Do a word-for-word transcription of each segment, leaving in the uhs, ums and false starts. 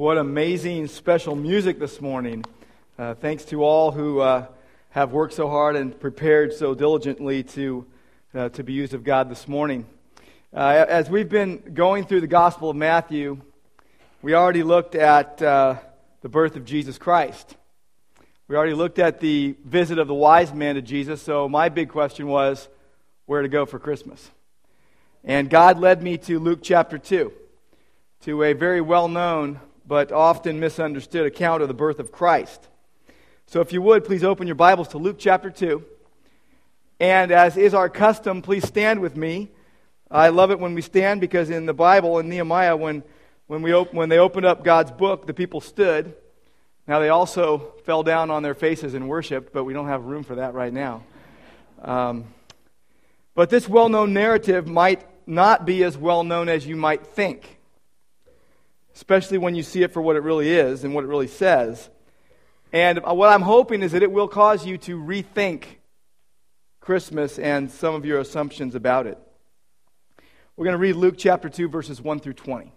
What amazing, special music this morning. Uh, thanks to all who uh, have worked so hard and prepared so diligently to uh, to be used of God this morning. Uh, as we've been going through the Gospel of Matthew, we already looked at uh, the birth of Jesus Christ. We already looked at the visit of the wise men to Jesus, so my big question was, where to go for Christmas? And God led me to Luke chapter two, to a very well-known but often misunderstood account of the birth of Christ. So if you would, please open your Bibles to Luke chapter two. And as is our custom, please stand with me. I love it when we stand because in the Bible, in Nehemiah, when when we op- when they opened up God's book, the people stood. Now they also fell down on their faces and worshipped, but we don't have room for that right now. Um, but this well-known narrative might not be as well-known as you might think, especially when you see it for what it really is and what it really says. And what I'm hoping is that it will cause you to rethink Christmas and some of your assumptions about it. We're going to read Luke chapter two, verses one through twenty.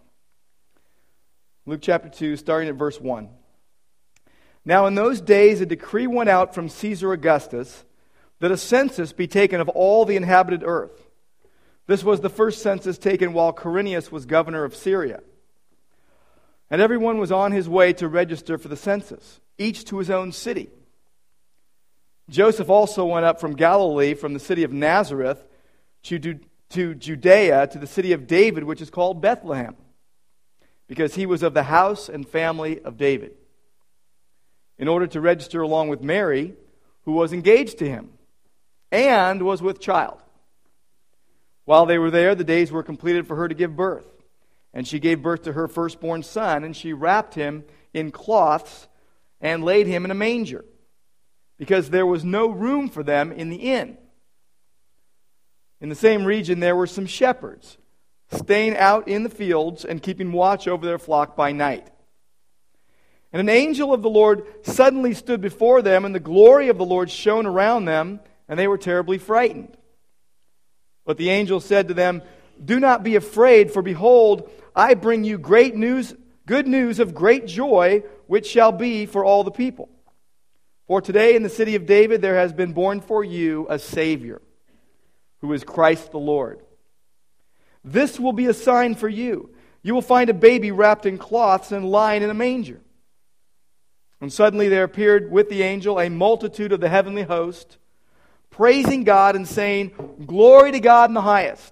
Luke chapter two, starting at verse one. Now in those days a decree went out from Caesar Augustus that a census be taken of all the inhabited earth. This was the first census taken while Quirinius was governor of Syria. And everyone was on his way to register for the census, each to his own city. Joseph also went up from Galilee, from the city of Nazareth, to, Ju- to Judea, to the city of David, which is called Bethlehem, because he was of the house and family of David, in order to register along with Mary, who was engaged to him, and was with child. While they were there, the days were completed for her to give birth. And she gave birth to her firstborn son, and she wrapped him in cloths and laid him in a manger, because there was no room for them in the inn. In the same region there were some shepherds, staying out in the fields and keeping watch over their flock by night. And an angel of the Lord suddenly stood before them, and the glory of the Lord shone around them, and they were terribly frightened. But the angel said to them, "Do not be afraid, for behold, I bring you great news, good news of great joy, which shall be for all the people. For today in the city of David there has been born for you a Savior, who is Christ the Lord. This will be a sign for you. You will find a baby wrapped in cloths and lying in a manger." And suddenly there appeared with the angel a multitude of the heavenly host, praising God and saying, "Glory to God in the highest,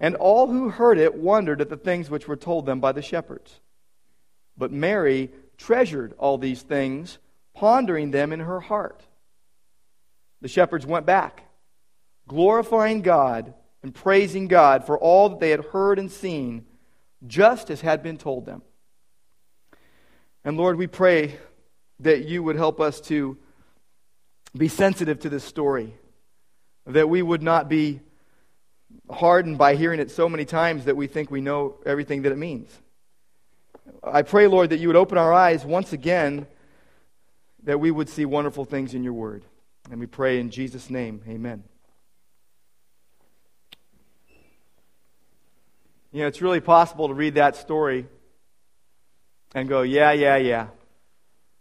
And all who heard it wondered at the things which were told them by the shepherds. But Mary treasured all these things, pondering them in her heart. The shepherds went back, glorifying God and praising God for all that they had heard and seen, just as had been told them. And Lord, we pray that you would help us to be sensitive to this story, that we would not be hardened by hearing it so many times that we think we know everything that it means. I pray, Lord, that you would open our eyes once again, that we would see wonderful things in your word. And we pray in Jesus' name, amen. You know, it's really possible to read that story and go, yeah, yeah, yeah.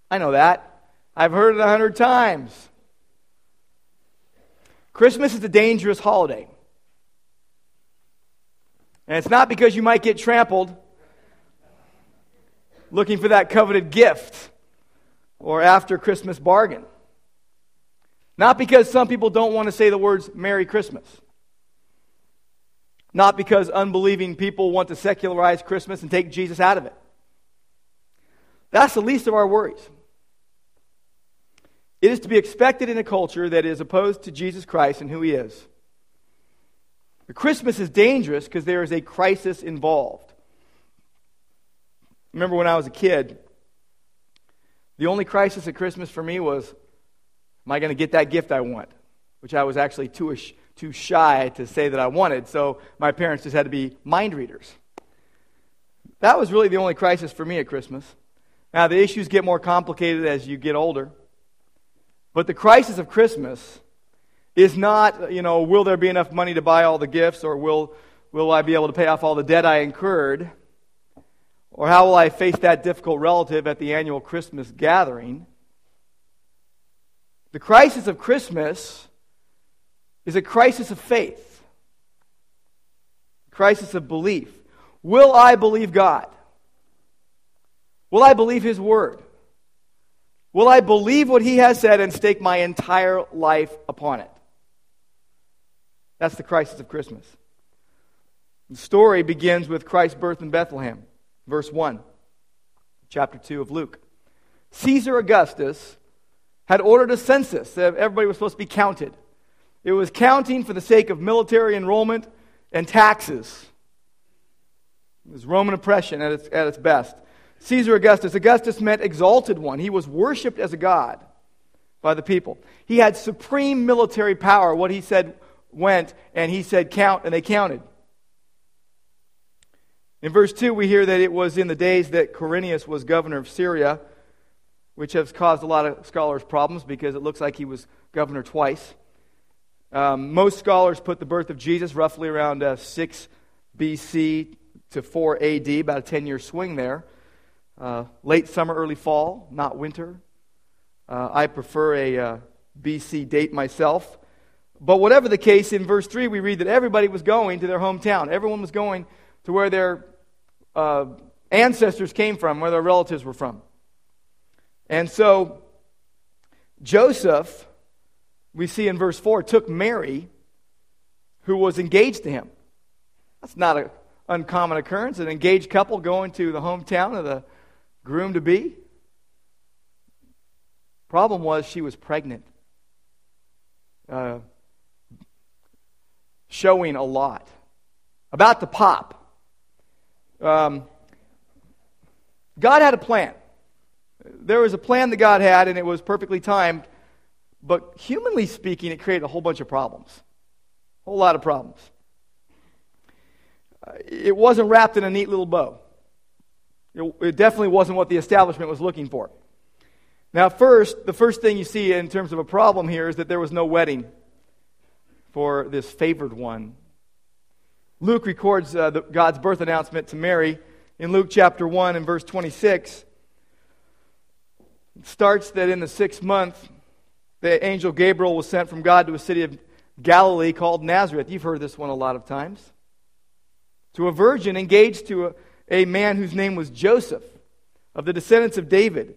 I know that. I've heard it a hundred times. Christmas is a dangerous holiday. And it's not because you might get trampled looking for that coveted gift or after Christmas bargain. Not because some people don't want to say the words Merry Christmas. Not because unbelieving people want to secularize Christmas and take Jesus out of it. That's the least of our worries. It is to be expected in a culture that is opposed to Jesus Christ and who he is. Christmas is dangerous because there is a crisis involved. Remember when I was a kid, The only crisis at Christmas for me was, am I going to get that gift I want? Which I was actually too too shy to say that I wanted, so my parents just had to be mind readers. That was really the only crisis for me at Christmas. Now, the issues get more complicated as you get older. But the crisis of Christmas is not, you know, will there be enough money to buy all the gifts, or will will I be able to pay off all the debt I incurred? Or how will I face that difficult relative at the annual Christmas gathering? The crisis of Christmas is a crisis of faith, a crisis of belief. Will I believe God? Will I believe His Word? Will I believe what He has said and stake my entire life upon it? That's the crisis of Christmas. The story begins with Christ's birth in Bethlehem. Verse one, chapter two of Luke. Caesar Augustus had ordered a census. Everybody was supposed to be counted. It was counting for the sake of military enrollment and taxes. It was Roman oppression at its, at its best. Caesar Augustus. Augustus meant exalted one. He was worshipped as a god by the people. He had supreme military power. What he said went, and he said count, and they counted. In verse two, we hear that it was in the days that Quirinius was governor of Syria, which has caused a lot of scholars problems because it looks like he was governor twice. Um, most scholars put the birth of Jesus roughly around uh, six B C to four A D, about a ten-year swing there. Uh, late summer, early fall, not winter. Uh, I prefer a uh, B C date myself. But whatever the case, in verse three, we read that everybody was going to their hometown. Everyone was going to where their uh, ancestors came from, where their relatives were from. And so, Joseph, we see in verse four, took Mary, who was engaged to him. That's not an uncommon occurrence, an engaged couple going to the hometown of the groom-to-be. Problem was, she was pregnant. Uh, showing a lot. About to pop. Um, God had a plan. There was a plan that God had, and it was perfectly timed. But humanly speaking, it created a whole bunch of problems. A whole lot of problems. Uh, it wasn't wrapped in a neat little bow. It, it definitely wasn't what the establishment was looking for. Now, first, the first thing you see in terms of a problem here is that there was no wedding for this favored one. Luke records uh, the, God's birth announcement to Mary in Luke chapter one and verse twenty-six. It starts that in the sixth month, the angel Gabriel was sent from God to a city of Galilee called Nazareth. You've heard this one a lot of times. To a virgin engaged to a, a man whose name was Joseph, of the descendants of David.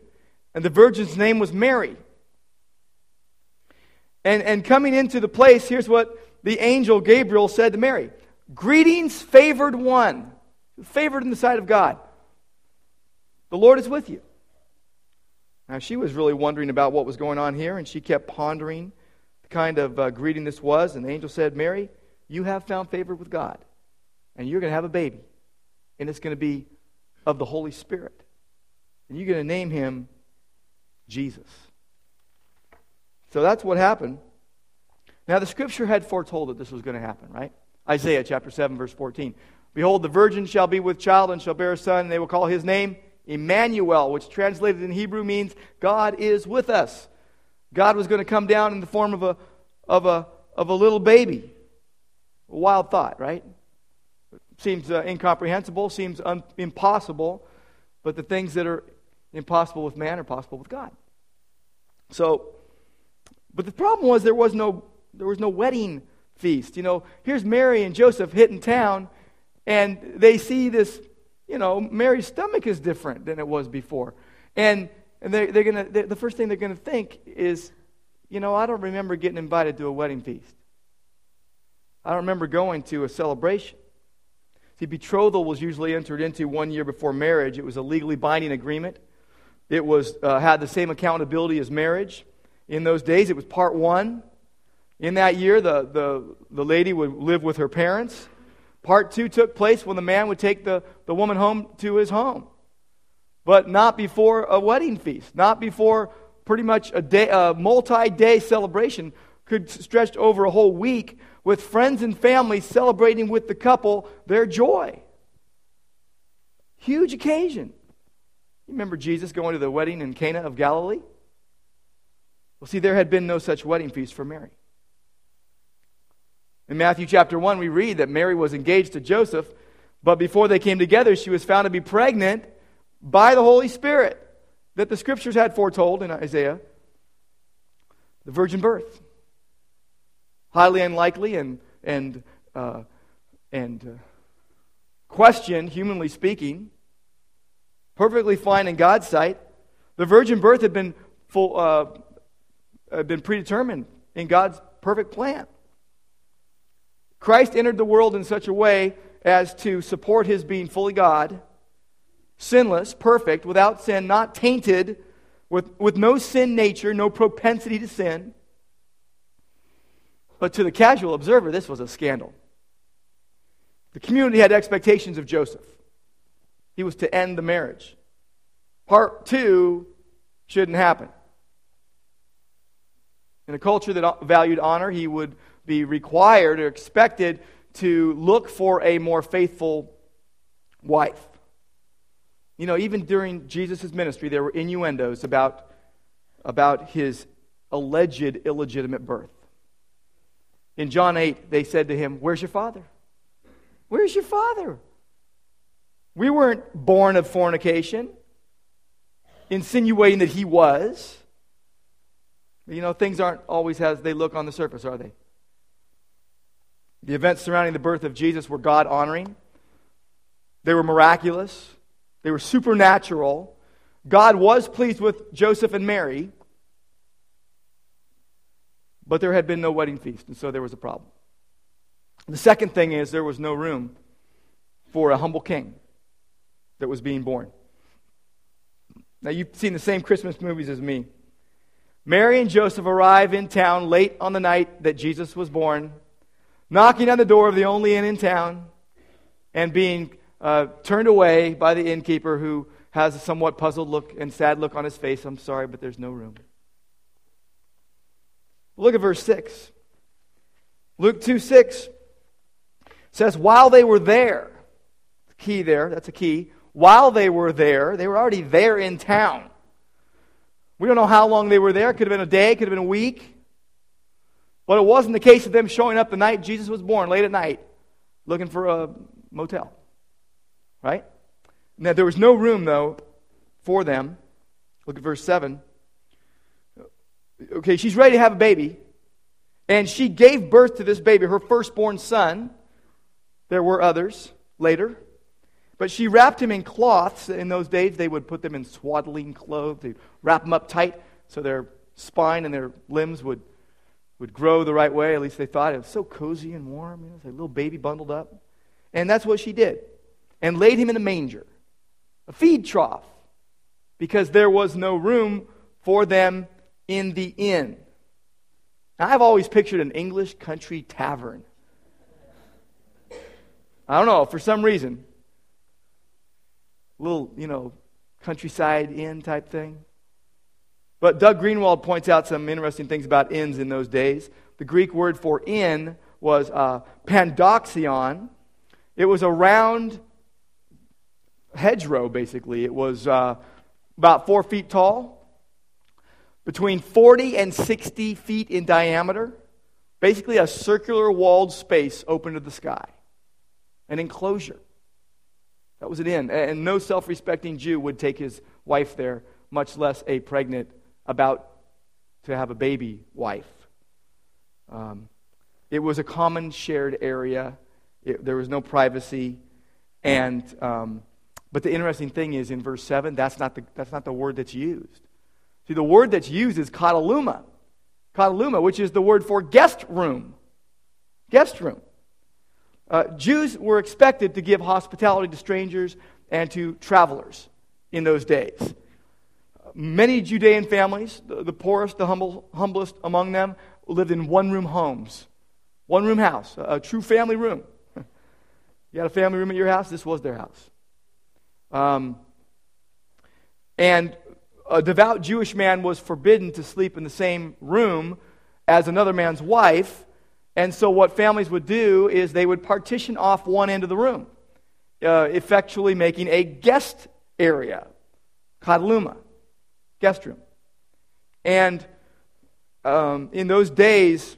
And the virgin's name was Mary. And, and coming into the place, here's what the angel Gabriel said to Mary. Greetings, favored one. Favored in the sight of God. The Lord is with you. Now, she was really wondering about what was going on here, and she kept pondering the kind of uh, greeting this was. And the angel said, Mary, you have found favor with God, and you're going to have a baby, and it's going to be of the Holy Spirit. And you're going to name him Jesus. So that's what happened. Now, the scripture had foretold that this was going to happen, right? Isaiah chapter seven, verse fourteen. Behold, the virgin shall be with child and shall bear a son, and they will call his name Emmanuel, which translated in Hebrew means God is with us. God was going to come down in the form of a of a of a little baby. A wild thought, right? Seems uh, incomprehensible, seems un- impossible, but the things that are impossible with man are possible with God. So, but the problem was there was no there was no wedding feast. You know, here's Mary and Joseph hitting town, and they see this, you know, Mary's stomach is different than it was before. And and they they're going to the first thing they're going to think is, you know, I don't remember getting invited to a wedding feast. I don't remember going to a celebration. See, betrothal was usually entered into one year before marriage. It was a legally binding agreement. It was uh, had the same accountability as marriage. In those days, it was part one. In that year, the, the, the lady would live with her parents. Part two took place when the man would take the, the woman home to his home. but not before a wedding feast, not before pretty much a day, a multi-day celebration could stretch over a whole week with friends and family celebrating with the couple their joy. Huge occasion. You remember Jesus going to the wedding in Cana of Galilee? Well, see, there had been no such wedding feast for Mary. In Matthew chapter one, we read that Mary was engaged to Joseph, but before they came together, she was found to be pregnant by the Holy Spirit that the Scriptures had foretold in Isaiah, the virgin birth. Highly unlikely and and uh, and uh, questioned, humanly speaking. Perfectly fine in God's sight. The virgin birth had been full, uh, had been predetermined in God's perfect plan. Christ entered the world in such a way as to support his being fully God, sinless, perfect, without sin, not tainted, with, with no sin nature, no propensity to sin. But to the casual observer, this was a scandal. The community had expectations of Joseph. He was to end the marriage. Part two shouldn't happen. In a culture that valued honor, he would be required or expected to look for a more faithful wife. You know, even during Jesus' ministry, there were innuendos about, about his alleged illegitimate birth. In John eight, they said to him, "Where's your father? Where's your father? We weren't born of fornication," insinuating that he was. You know, things aren't always as they look on the surface, are they? The events surrounding the birth of Jesus were God-honoring. They were miraculous. They were supernatural. God was pleased with Joseph and Mary. But there had been no wedding feast, and so there was a problem. The second thing is there was no room for a humble king that was being born. Now, you've seen the same Christmas movies as me. Mary and Joseph arrive in town late on the night that Jesus was born, knocking on the door of the only inn in town and being uh, turned away by the innkeeper, who has a somewhat puzzled look and sad look on his face. "I'm sorry, but there's no room." Look at verse six. Luke two six says, while they were there, the key there, that's a key, while they were there, they were already there in town. We don't know how long they were there. It could have been a day, could have been a week. But it wasn't the case of them showing up the night Jesus was born, late at night, looking for a motel. Right? Now, there was no room, though, for them. Look at verse seven. Okay, she's ready to have a baby. And she gave birth to this baby, her firstborn son. There were others later. But she wrapped him in cloths. In those days, they would put them in swaddling clothes. They'd wrap them up tight so their spine and their limbs would would grow the right way, at least they thought. It was so cozy and warm, you know, a little baby bundled up. And that's what she did. And laid him in a manger, a feed trough, because there was no room for them in the inn. Now, I've always pictured an English country tavern. I don't know, for some reason. Little, you know, countryside inn type thing. But Doug Greenwald points out some interesting things about inns in those days. The Greek word for inn was uh, pandoxion. It was a round hedgerow, basically. It was uh, about four feet tall, between forty and sixty feet in diameter. Basically a circular walled space open to the sky. An enclosure. That was an inn. And no self-respecting Jew would take his wife there, much less a pregnant about to have a baby wife. Um, it was a common shared area. It, there was no privacy, and um, but the interesting thing is in verse seven, that's not the that's not the word that's used. See, the word that's used is kataluma, kataluma, which is the word for guest room, guest room. Uh, Jews were expected to give hospitality to strangers and to travelers in those days. Many Judean families, the poorest, the humble, humblest among them, lived in one-room homes. One-room house, a, a true family room. You had a family room at your house? This was their house. Um, And a devout Jewish man was forbidden to sleep in the same room as another man's wife. And so what families would do is they would partition off one end of the room, uh, effectually making a guest area, kadluma, guest room. And um, in those days,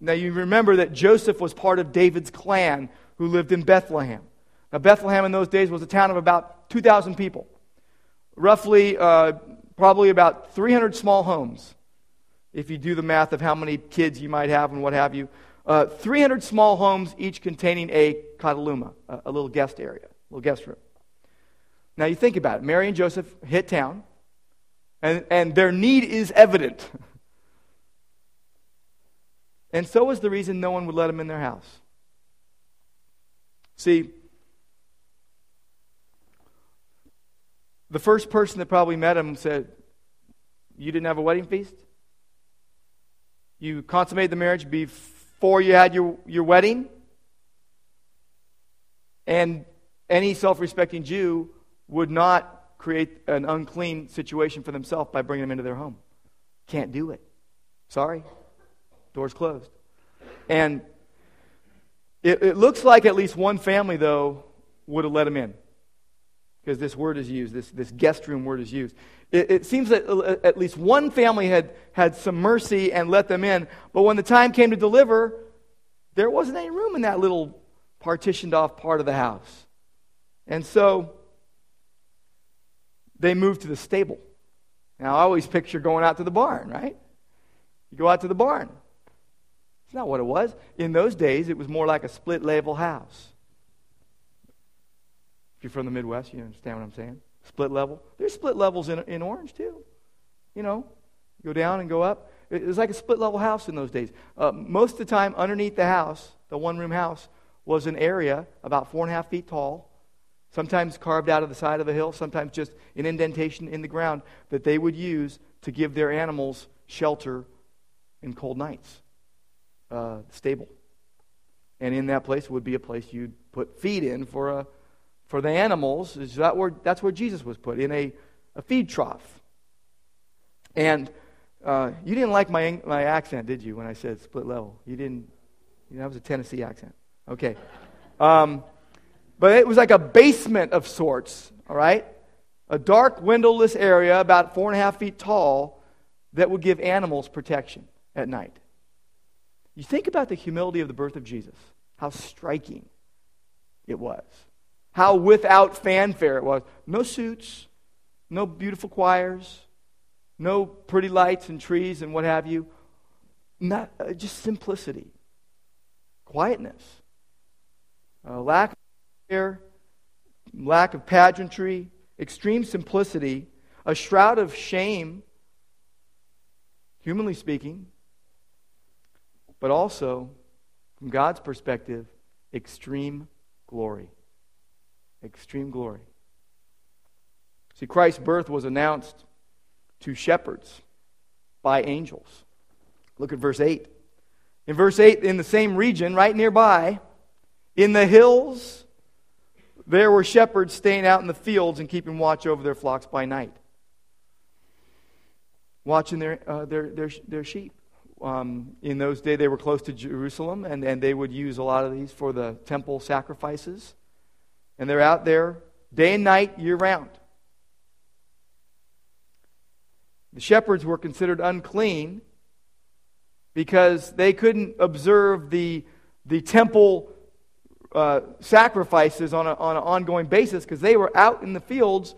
now you remember that Joseph was part of David's clan who lived in Bethlehem. Now Bethlehem in those days was a town of about two thousand people. Roughly, uh, probably about three hundred small homes, if you do the math of how many kids you might have and what have you. Uh, three hundred small homes, each containing a kadaluma, a, a little guest area, a little guest room. Now you think about it. Mary and Joseph hit town, and, and their need is evident. And so was the reason no one would let them in their house. See, the first person that probably met him said, you didn't have a wedding feast? You consummated the marriage before you had your, your wedding? And any self-respecting Jew would not create an unclean situation for themselves by bringing them into their home. Can't do it. Sorry. Doors closed. And it, it looks like at least one family, though, would have let him in, because this word is used, this, this guest room word is used. It, it seems that at least one family had, had some mercy and let them in, but when the time came to deliver, there wasn't any room in that little partitioned off part of the house. And so they moved to the stable. Now I always picture going out to the barn, right? You go out to the barn. It's not what it was. In those days, it was more like a split-level house. If you're from the Midwest, you understand what I'm saying. Split level. There's split levels in, in Orange, too. You know, go down and go up. It, it was like a split-level house in those days. Uh, most of the time, underneath the house, the one-room house, was an area about four and a half feet tall, sometimes carved out of the side of a hill, sometimes just an indentation in the ground that they would use to give their animals shelter in cold nights, uh, stable. And in that place would be a place you'd put feed in for a For the animals, is that where, that's where Jesus was put, in a, a feed trough. And uh, you didn't like my my accent, did you, when I said split level? You didn't, you know, that was a Tennessee accent. Okay. Um, but it was like a basement of sorts, all right? A dark, windowless area about four and a half feet tall that would give animals protection at night. You think about the humility of the birth of Jesus, how striking it was. How without fanfare it was. No suits, no beautiful choirs, no pretty lights and trees and what have you. Not, uh, just simplicity, quietness, uh, lack of air, lack of pageantry, extreme simplicity, a shroud of shame, humanly speaking, but also, from God's perspective, extreme glory. Extreme glory. See, Christ's birth was announced to shepherds by angels. Look at verse eight. In verse eight, in the same region, right nearby, in the hills, there were shepherds staying out in the fields and keeping watch over their flocks by night, watching their uh, their, their their sheep. Um, in those days, they were close to Jerusalem, and, and they would use a lot of these for the temple sacrifices. And they're out there day and night, year round. The shepherds were considered unclean because they couldn't observe the, the temple uh, sacrifices on, a, on an ongoing basis, because they were out in the fields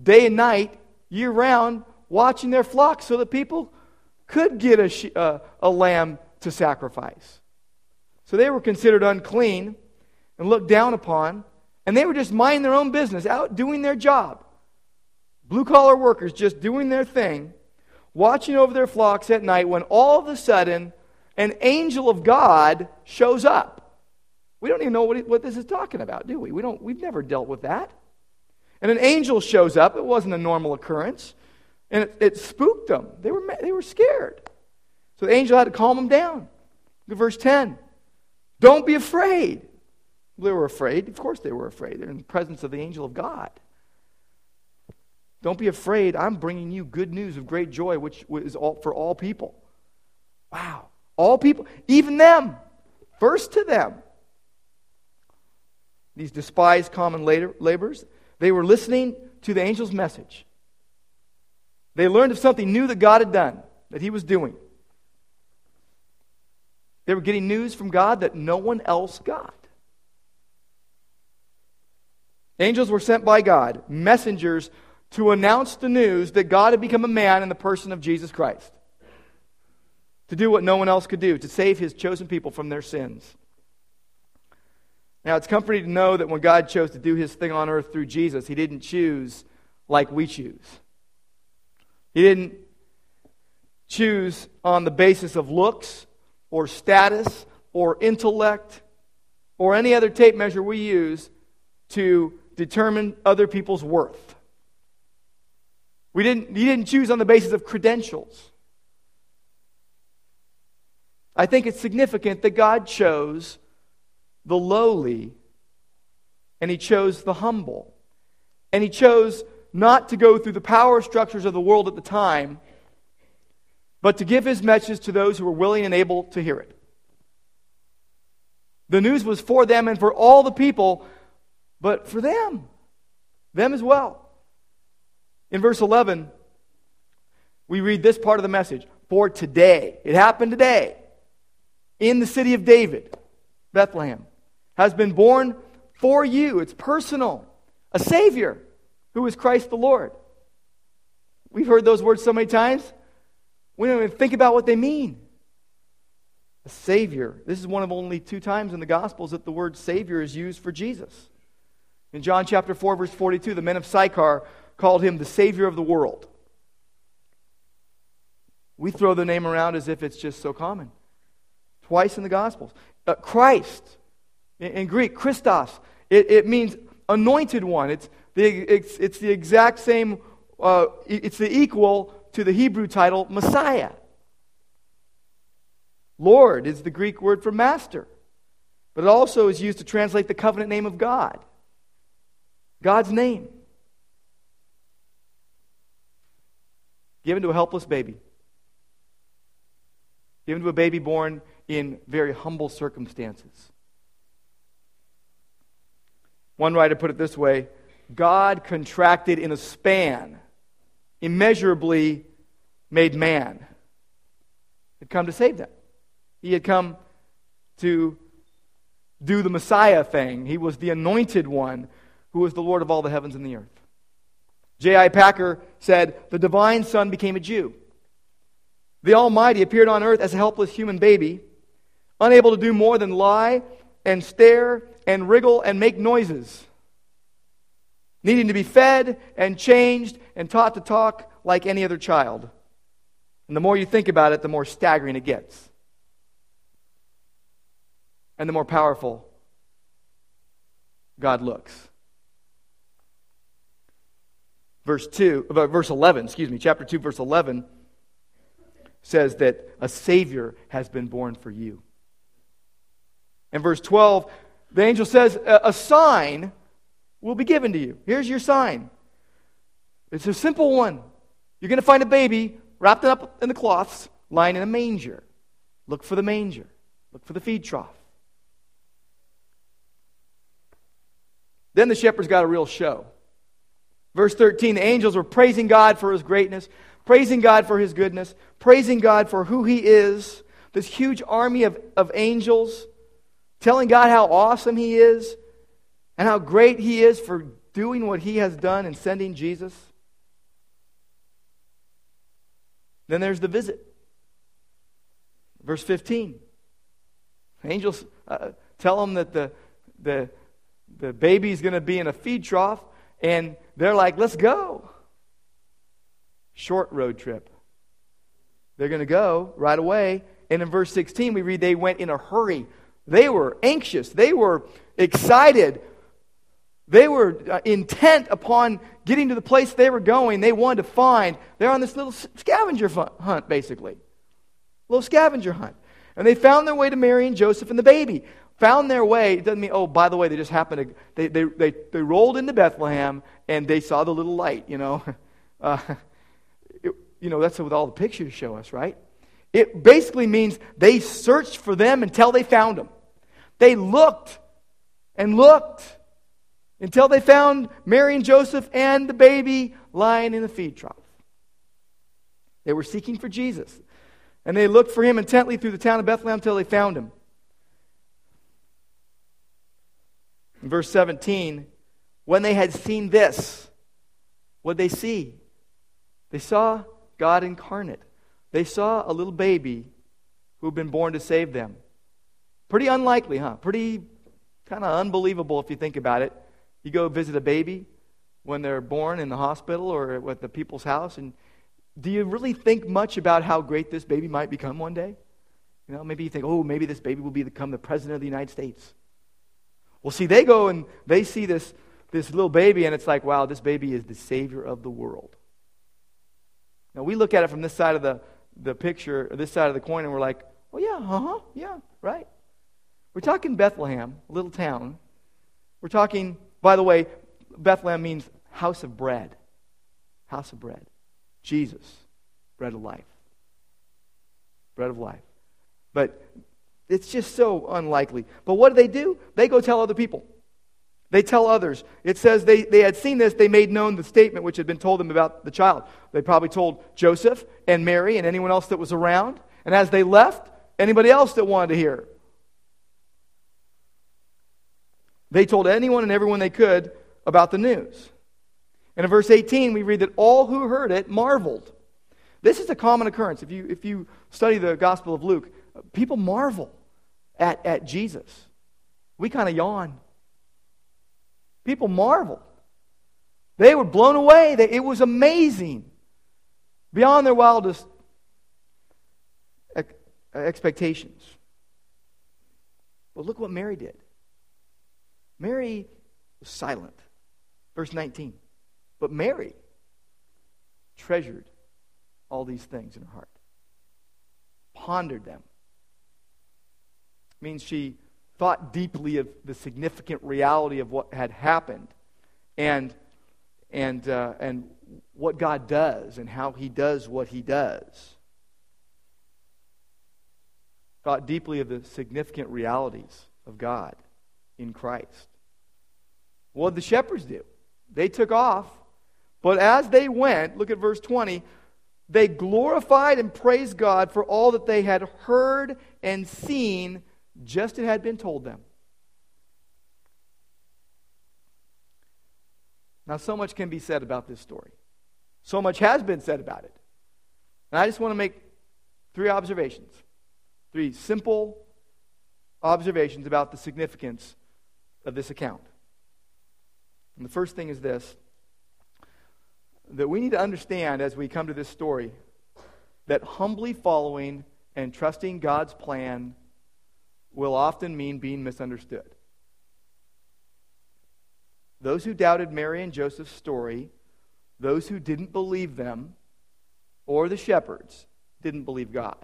day and night, year round, watching their flocks so that people could get a, she- uh, a lamb to sacrifice. So they were considered unclean and looked down upon. And they were just minding their own business, out doing their job. Blue-collar workers just doing their thing, watching over their flocks at night, when all of a sudden an angel of God shows up. We don't even know what, what this is talking about, do we? We don't, we've never dealt with that. And an angel shows up. It wasn't a normal occurrence. And it, it spooked them. They were, they were scared. So the angel had to calm them down. Look at verse ten. Don't be afraid. They were afraid. Of course they were afraid. They're in the presence of the angel of God. Don't be afraid. I'm bringing you good news of great joy, which is all, for all people. Wow. All people, even them. First to them. These despised common laborers, they were listening to the angel's message. They learned of something new that God had done, that he was doing. They were getting news from God that no one else got. Angels were sent by God, messengers, to announce the news that God had become a man in the person of Jesus Christ. To do what no one else could do, to save his chosen people from their sins. Now, it's comforting to know that when God chose to do his thing on earth through Jesus, he didn't choose like we choose. He didn't choose on the basis of looks or status or intellect or any other tape measure we use to determine other people's worth. We didn't, he didn't choose on the basis of credentials. I think it's significant that God chose the lowly, and he chose the humble. And he chose not to go through the power structures of the world at the time, but to give his message to those who were willing and able to hear it. The news was for them and for all the people, but for them, them as well. In verse eleven, we read this part of the message. For today, it happened today, in the city of David, Bethlehem, has been born for you. It's personal. A Savior who is Christ the Lord. We've heard those words so many times. We don't even think about what they mean. A Savior. This is one of only two times in the Gospels that the word Savior is used for Jesus. In John chapter four, verse forty-two, the men of Sychar called him the Savior of the world. We throw the name around as if it's just so common. Twice in the Gospels. Uh, Christ, in, in Greek, Christos, it, it means anointed one. It's the, it's, it's the exact same, uh, it's the equal to the Hebrew title, Messiah. Lord is the Greek word for master. But it also is used to translate the covenant name of God. God's name. Given to a helpless baby. Given to a baby born in very humble circumstances. One writer put it this way, God contracted in a span, immeasurably made man. Had come to save them. He had come to do the Messiah thing. He was the anointed one who was the Lord of all the heavens and the earth. J I Packer said, the divine Son became a Jew. The Almighty appeared on earth as a helpless human baby, unable to do more than lie and stare and wriggle and make noises, needing to be fed and changed and taught to talk like any other child. And the more you think about it, the more staggering it gets. And the more powerful God looks. Verse two, verse eleven, excuse me, chapter two, verse eleven says that a Savior has been born for you. In verse twelve, the angel says, a sign will be given to you. Here's your sign. It's a simple one. You're going to find a baby wrapped up in the cloths, lying in a manger. Look for the manger. Look for the feed trough. Then the shepherds got a real show. Verse thirteen, the angels were praising God for his greatness, praising God for his goodness, praising God for who he is, this huge army of, of angels, telling God how awesome he is and how great he is for doing what he has done and sending Jesus. Then there's the visit. Verse fifteen. Angels uh, tell them that the, the, the baby's going to be in a feed trough, and they're like, let's go. Short road trip. They're going to go right away. And in verse sixteen, we read they went in a hurry. They were anxious. They were excited. They were intent upon getting to the place they were going. They wanted to find. They're on this little scavenger hunt, basically. Little scavenger hunt. And they found their way to Mary and Joseph and the baby. Found their way. It doesn't mean, oh, by the way, they just happened to, they, they, they, they rolled into Bethlehem and they saw the little light, you know. Uh, it, you know, that's what all the pictures show us, right? It basically means they searched for them until they found them. They looked and looked until they found Mary and Joseph and the baby lying in the feed trough. They were seeking for Jesus. And they looked for him intently through the town of Bethlehem until they found him. In verse seventeen, when they had seen this, what did they see? They saw God incarnate. They saw a little baby who had been born to save them. Pretty unlikely, huh? Pretty kind of unbelievable if you think about it. You go visit a baby when they're born in the hospital or at the people's house, and do you really think much about how great this baby might become one day? You know, maybe you think, oh, maybe this baby will become the president of the United States. Well, see, they go and they see this, this little baby, and it's like, wow, this baby is the Savior of the world. Now, we look at it from this side of the, the picture, or this side of the coin, and we're like, oh, yeah, uh-huh, yeah, right. We're talking Bethlehem, a little town. We're talking, by the way, Bethlehem means house of bread. House of bread. Jesus, bread of life. Bread of life. But it's just so unlikely. But what do they do? They go tell other people. They tell others. It says they, they had seen this. They made known the statement which had been told them about the child. They probably told Joseph and Mary and anyone else that was around. And as they left, anybody else that wanted to hear. They told anyone and everyone they could about the news. And in verse eighteen, we read that all who heard it marveled. This is a common occurrence. If you if you study the Gospel of Luke, people marvel at, at Jesus. We kind of yawn. People marvel. They were blown away. They, it was amazing. Beyond their wildest expectations. But look what Mary did. Mary was silent. Verse nineteen. But Mary treasured all these things in her heart. Pondered them. It means she thought deeply of the significant reality of what had happened and and uh, and what God does and how he does what he does. Thought deeply of the significant realities of God in Christ. What did the shepherds do? They took off. But as they went, look at verse twenty, they glorified and praised God for all that they had heard and seen, just as it had been told them. Now, so much can be said about this story. So much has been said about it. And I just want to make three observations. Three simple observations about the significance of this account. And the first thing is this, that we need to understand as we come to this story that humbly following and trusting God's plan will often mean being misunderstood. Those who doubted Mary and Joseph's story, those who didn't believe them, or the shepherds, didn't believe God.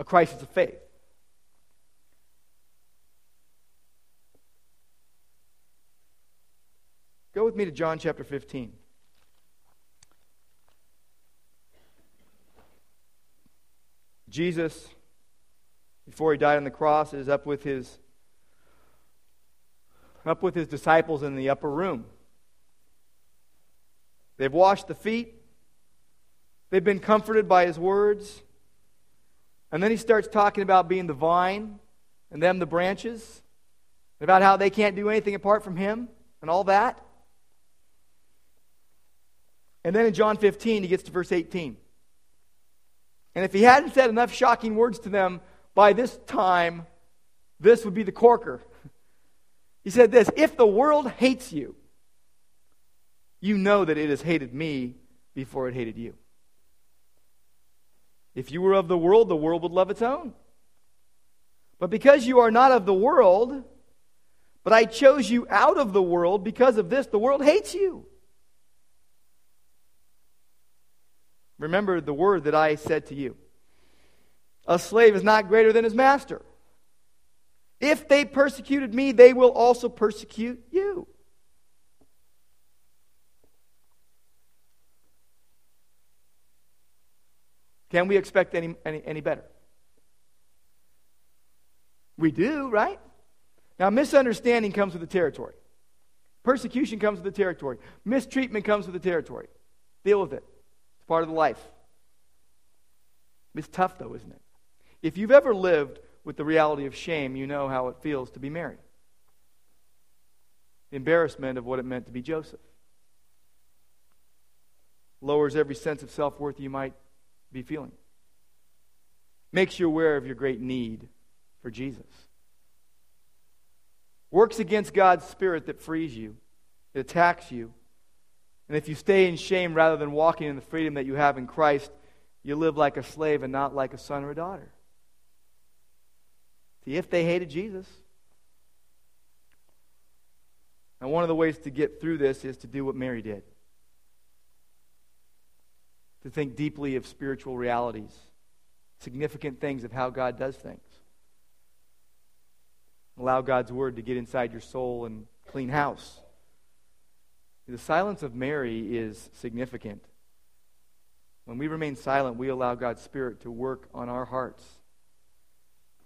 A crisis of faith. Go with me to John chapter fifteen. Jesus, before he died on the cross, is up with his up with his disciples in the upper room. They've washed the feet. They've been comforted by his words. And then he starts talking about being the vine and them the branches, and about how they can't do anything apart from him and all that. And then in John fifteen, he gets to verse eighteen. And if he hadn't said enough shocking words to them by this time, this would be the corker. He said this, if the world hates you, you know that it has hated me before it hated you. If you were of the world, the world would love its own. But because you are not of the world, but I chose you out of the world, because of this, the world hates you. Remember the word that I said to you. A slave is not greater than his master. If they persecuted me, they will also persecute you. Can we expect any, any, any better? We do, right? Now, misunderstanding comes with the territory. Persecution comes with the territory. Mistreatment comes with the territory. Deal with it. It's part of the life. It's tough, though, isn't it? If you've ever lived with the reality of shame, you know how it feels to be married. The embarrassment of what it meant to be Joseph. Lowers every sense of self-worth you might be feeling. Makes you aware of your great need for Jesus. Works against God's Spirit that frees you. It attacks you. And if you stay in shame rather than walking in the freedom that you have in Christ, you live like a slave and not like a son or a daughter. See, if they hated Jesus. Now, one of the ways to get through this is to do what Mary did. To think deeply of spiritual realities. Significant things of how God does things. Allow God's Word to get inside your soul and clean house. The silence of Mary is significant. When we remain silent, we allow God's Spirit to work on our hearts,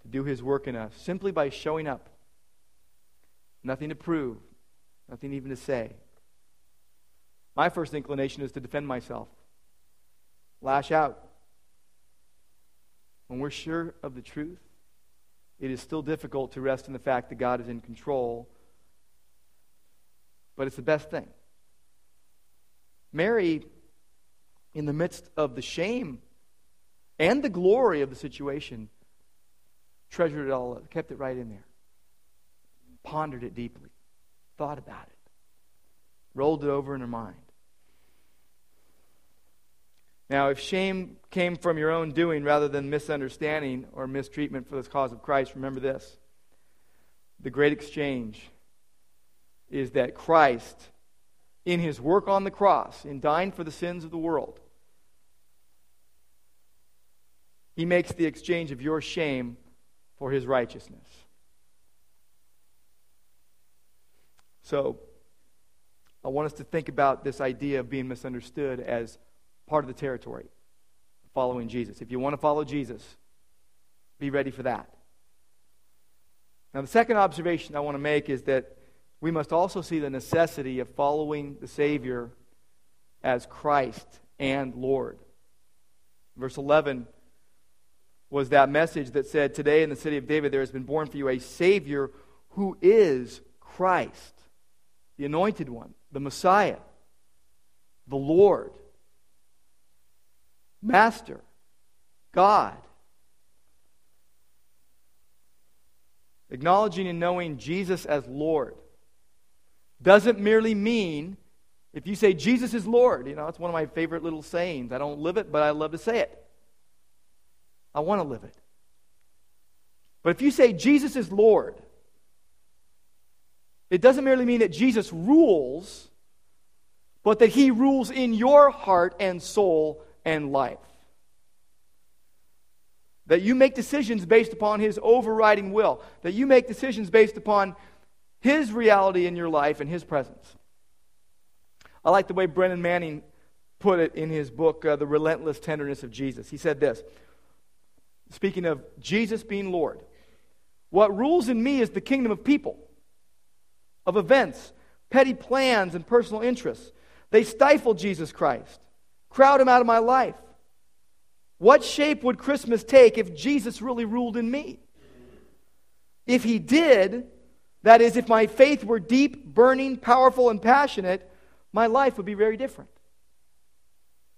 to do His work in us, simply by showing up. Nothing to prove, nothing even to say. My first inclination is to defend myself, lash out. When we're sure of the truth, it is still difficult to rest in the fact that God is in control, but it's the best thing. Mary, in the midst of the shame and the glory of the situation, treasured it all up, kept it right in there, pondered it deeply, thought about it, rolled it over in her mind. Now, if shame came from your own doing rather than misunderstanding or mistreatment for the cause of Christ, remember this. The great exchange is that Christ, in His work on the cross, in dying for the sins of the world, He makes the exchange of your shame for His righteousness. So, I want us to think about this idea of being misunderstood as part of the territory, following Jesus. If you want to follow Jesus, be ready for that. Now, the second observation I want to make is that we must also see the necessity of following the Savior as Christ and Lord. Verse eleven was that message that said, "Today in the city of David there has been born for you a Savior who is Christ, the Anointed One, the Messiah, the Lord, Master, God." Acknowledging and knowing Jesus as Lord doesn't merely mean, if you say Jesus is Lord, you know, it's one of my favorite little sayings. I don't live it, but I love to say it. I want to live it. But if you say Jesus is Lord, it doesn't merely mean that Jesus rules, but that He rules in your heart and soul and life. That you make decisions based upon His overriding will. That you make decisions based upon His reality in your life and His presence. I like the way Brennan Manning put it in his book, uh, The Relentless Tenderness of Jesus. He said this, speaking of Jesus being Lord, "What rules in me is the kingdom of people, of events, petty plans, and personal interests. They stifle Jesus Christ. Crowd Him out of my life. What shape would Christmas take if Jesus really ruled in me? If He did, that is, if my faith were deep, burning, powerful, and passionate, my life would be very different.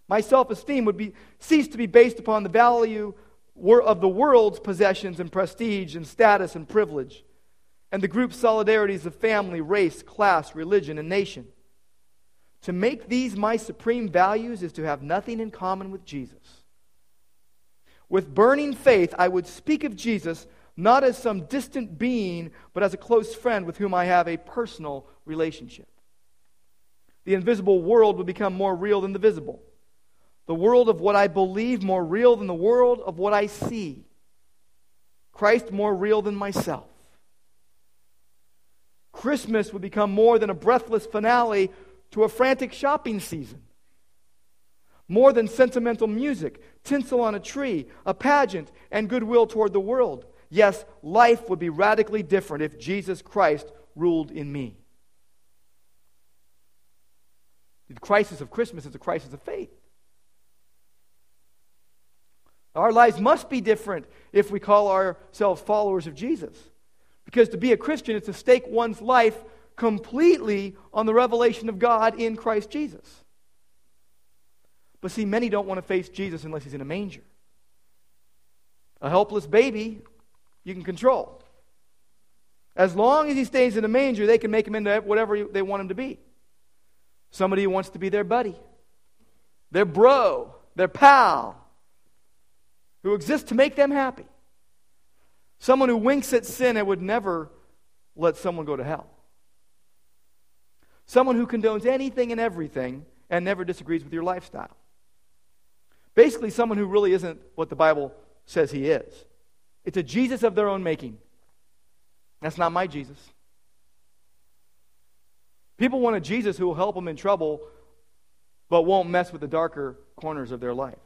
My self-esteem would be cease to be based upon the value of the world's possessions and prestige and status and privilege, and the group solidarities of family, race, class, religion, and nation. To make these my supreme values is to have nothing in common with Jesus. With burning faith, I would speak of Jesus not as some distant being, but as a close friend with whom I have a personal relationship. The invisible world would become more real than the visible. The world of what I believe more real than the world of what I see. Christ more real than myself. Christmas would become more than a breathless finale to a frantic shopping season, more than sentimental music, tinsel on a tree, a pageant, and goodwill toward the world. Yes, life would be radically different if Jesus Christ ruled in me. The crisis of Christmas is a crisis of faith. Our lives must be different if we call ourselves followers of Jesus. Because to be a Christian is to stake one's life completely on the revelation of God in Christ Jesus. But see, many don't want to face Jesus unless he's in a manger. A helpless baby you can control. As long as he stays in a manger, they can make him into whatever they want him to be. Somebody who wants to be their buddy, their bro, their pal, who exists to make them happy. Someone who winks at sin and would never let someone go to hell. Someone who condones anything and everything and never disagrees with your lifestyle. Basically, someone who really isn't what the Bible says he is. It's a Jesus of their own making. That's not my Jesus. People want a Jesus who will help them in trouble, but won't mess with the darker corners of their life.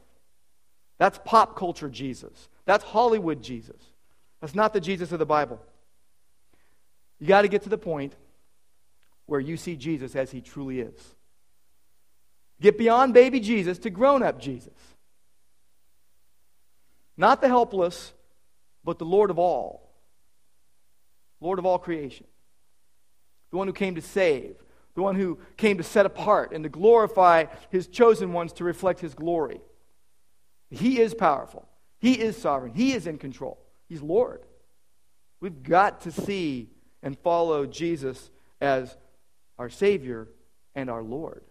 That's pop culture Jesus. That's Hollywood Jesus. That's not the Jesus of the Bible. You got to get to the point where you see Jesus as he truly is. Get beyond baby Jesus to grown-up Jesus. Not the helpless, but the Lord of all. Lord of all creation. The one who came to save. The one who came to set apart and to glorify his chosen ones to reflect his glory. He is powerful. He is sovereign. He is in control. He's Lord. We've got to see and follow Jesus as our Savior and our Lord.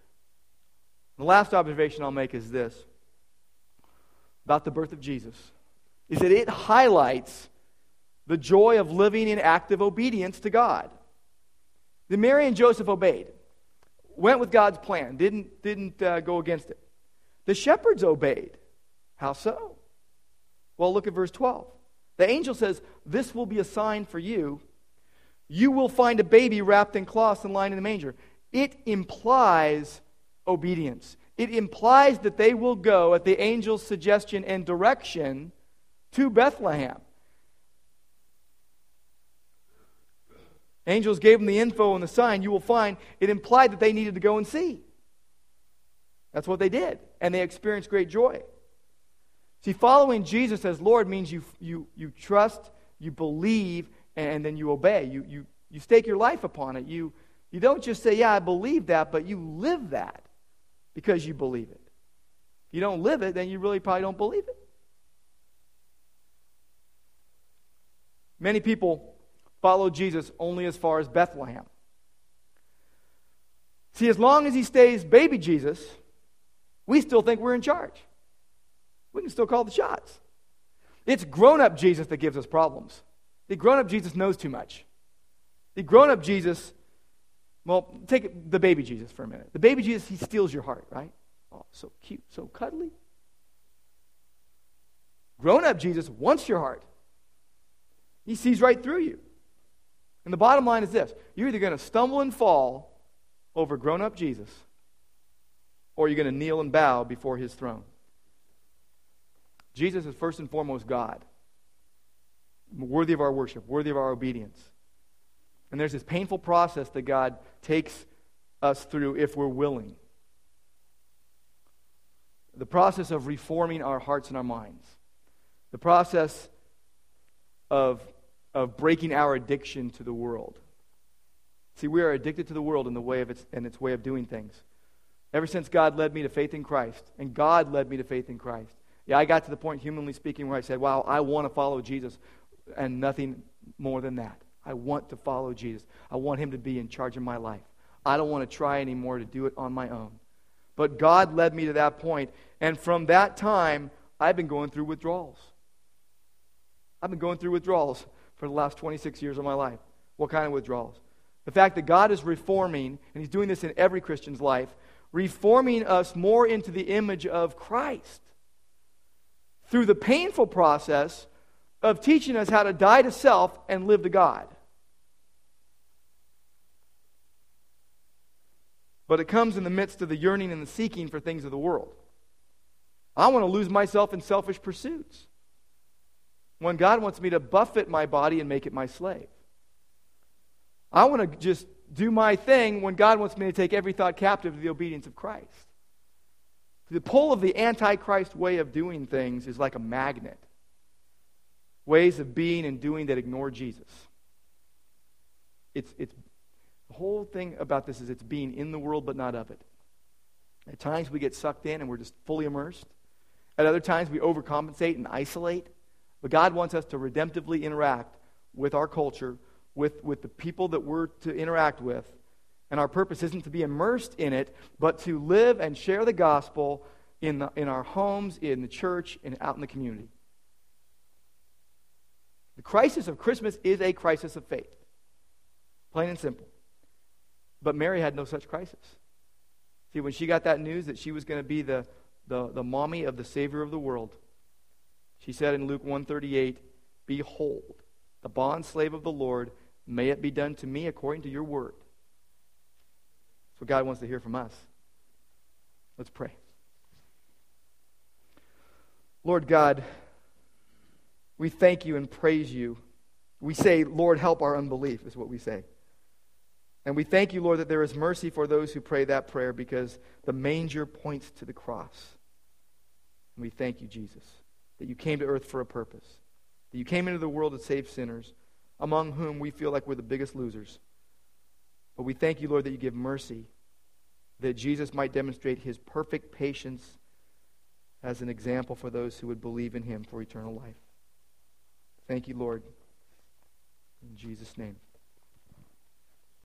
The last observation I'll make is this about the birth of Jesus, is that it highlights the joy of living in active obedience to God. The Mary and Joseph obeyed, went with God's plan, didn't, didn't uh, go against it. The shepherds obeyed. How so? Well, look at verse twelve. The angel says, "This will be a sign for you. You will find a baby wrapped in cloths and lying in a manger." It implies obedience. It implies that they will go at the angel's suggestion and direction to Bethlehem. Angels gave them the info and the sign, you will find. It implied that they needed to go and see. That's what they did, and they experienced great joy. See, following Jesus as Lord means you you you trust, you believe, and then you obey. You you you stake your life upon it. You you don't just say, "Yeah, I believe that," but you live that because you believe it. If you don't live it, then you really probably don't believe it. Many people follow Jesus only as far as Bethlehem. See, as long as he stays baby Jesus, we still think we're in charge. We can still call the shots. It's grown-up Jesus that gives us problems. The grown-up Jesus knows too much. The grown-up Jesus, well, take the baby Jesus for a minute. The baby Jesus, he steals your heart, right? Oh, so cute, so cuddly. Grown-up Jesus wants your heart. He sees right through you. And the bottom line is this. You're either going to stumble and fall over grown-up Jesus, or you're going to kneel and bow before his throne. Jesus is first and foremost God, worthy of our worship, worthy of our obedience. And there's this painful process that God takes us through if we're willing. The process of reforming our hearts and our minds. The process of, of breaking our addiction to the world. See, we are addicted to the world in the way of its and its way of doing things. Ever since God led me to faith in Christ, and God led me to faith in Christ, yeah, I got to the point, humanly speaking, where I said, wow, I want to follow Jesus and nothing more than that. I want to follow Jesus. I want him to be in charge of my life. I don't want to try anymore to do it on my own. But God led me to that point, and from that time, I've been going through withdrawals. I've been going through withdrawals for the last twenty-six years of my life. What kind of withdrawals? The fact that God is reforming, and he's doing this in every Christian's life, reforming us more into the image of Christ, through the painful process of teaching us how to die to self and live to God. But it comes in the midst of the yearning and the seeking for things of the world. I want to lose myself in selfish pursuits, when God wants me to buffet my body and make it my slave. I want to just do my thing when God wants me to take every thought captive to the obedience of Christ. The pull of the Antichrist way of doing things is like a magnet. Ways of being and doing that ignore Jesus. It's, it's, the whole thing about this is it's being in the world but not of it. At times we get sucked in and we're just fully immersed. At other times we overcompensate and isolate. But God wants us to redemptively interact with our culture, with, with the people that we're to interact with. And our purpose isn't to be immersed in it, but to live and share the gospel in, the, in our homes, in the church, and out in the community. The crisis of Christmas is a crisis of faith. Plain and simple. But Mary had no such crisis. See, when she got that news that she was going to be the, the, the mommy of the Savior of the world, she said in Luke one thirty-eight, "Behold, the bondslave of the Lord, may it be done to me according to your word." That's what God wants to hear from us. Let's pray. Lord God, we thank you and praise you. We say, Lord, help our unbelief, is what we say. And we thank you, Lord, that there is mercy for those who pray that prayer, because the manger points to the cross. And we thank you, Jesus, that you came to earth for a purpose, that you came into the world to save sinners, among whom we feel like we're the biggest losers. But we thank you, Lord, that you give mercy, that Jesus might demonstrate his perfect patience as an example for those who would believe in him for eternal life. Thank you, Lord. In Jesus' name.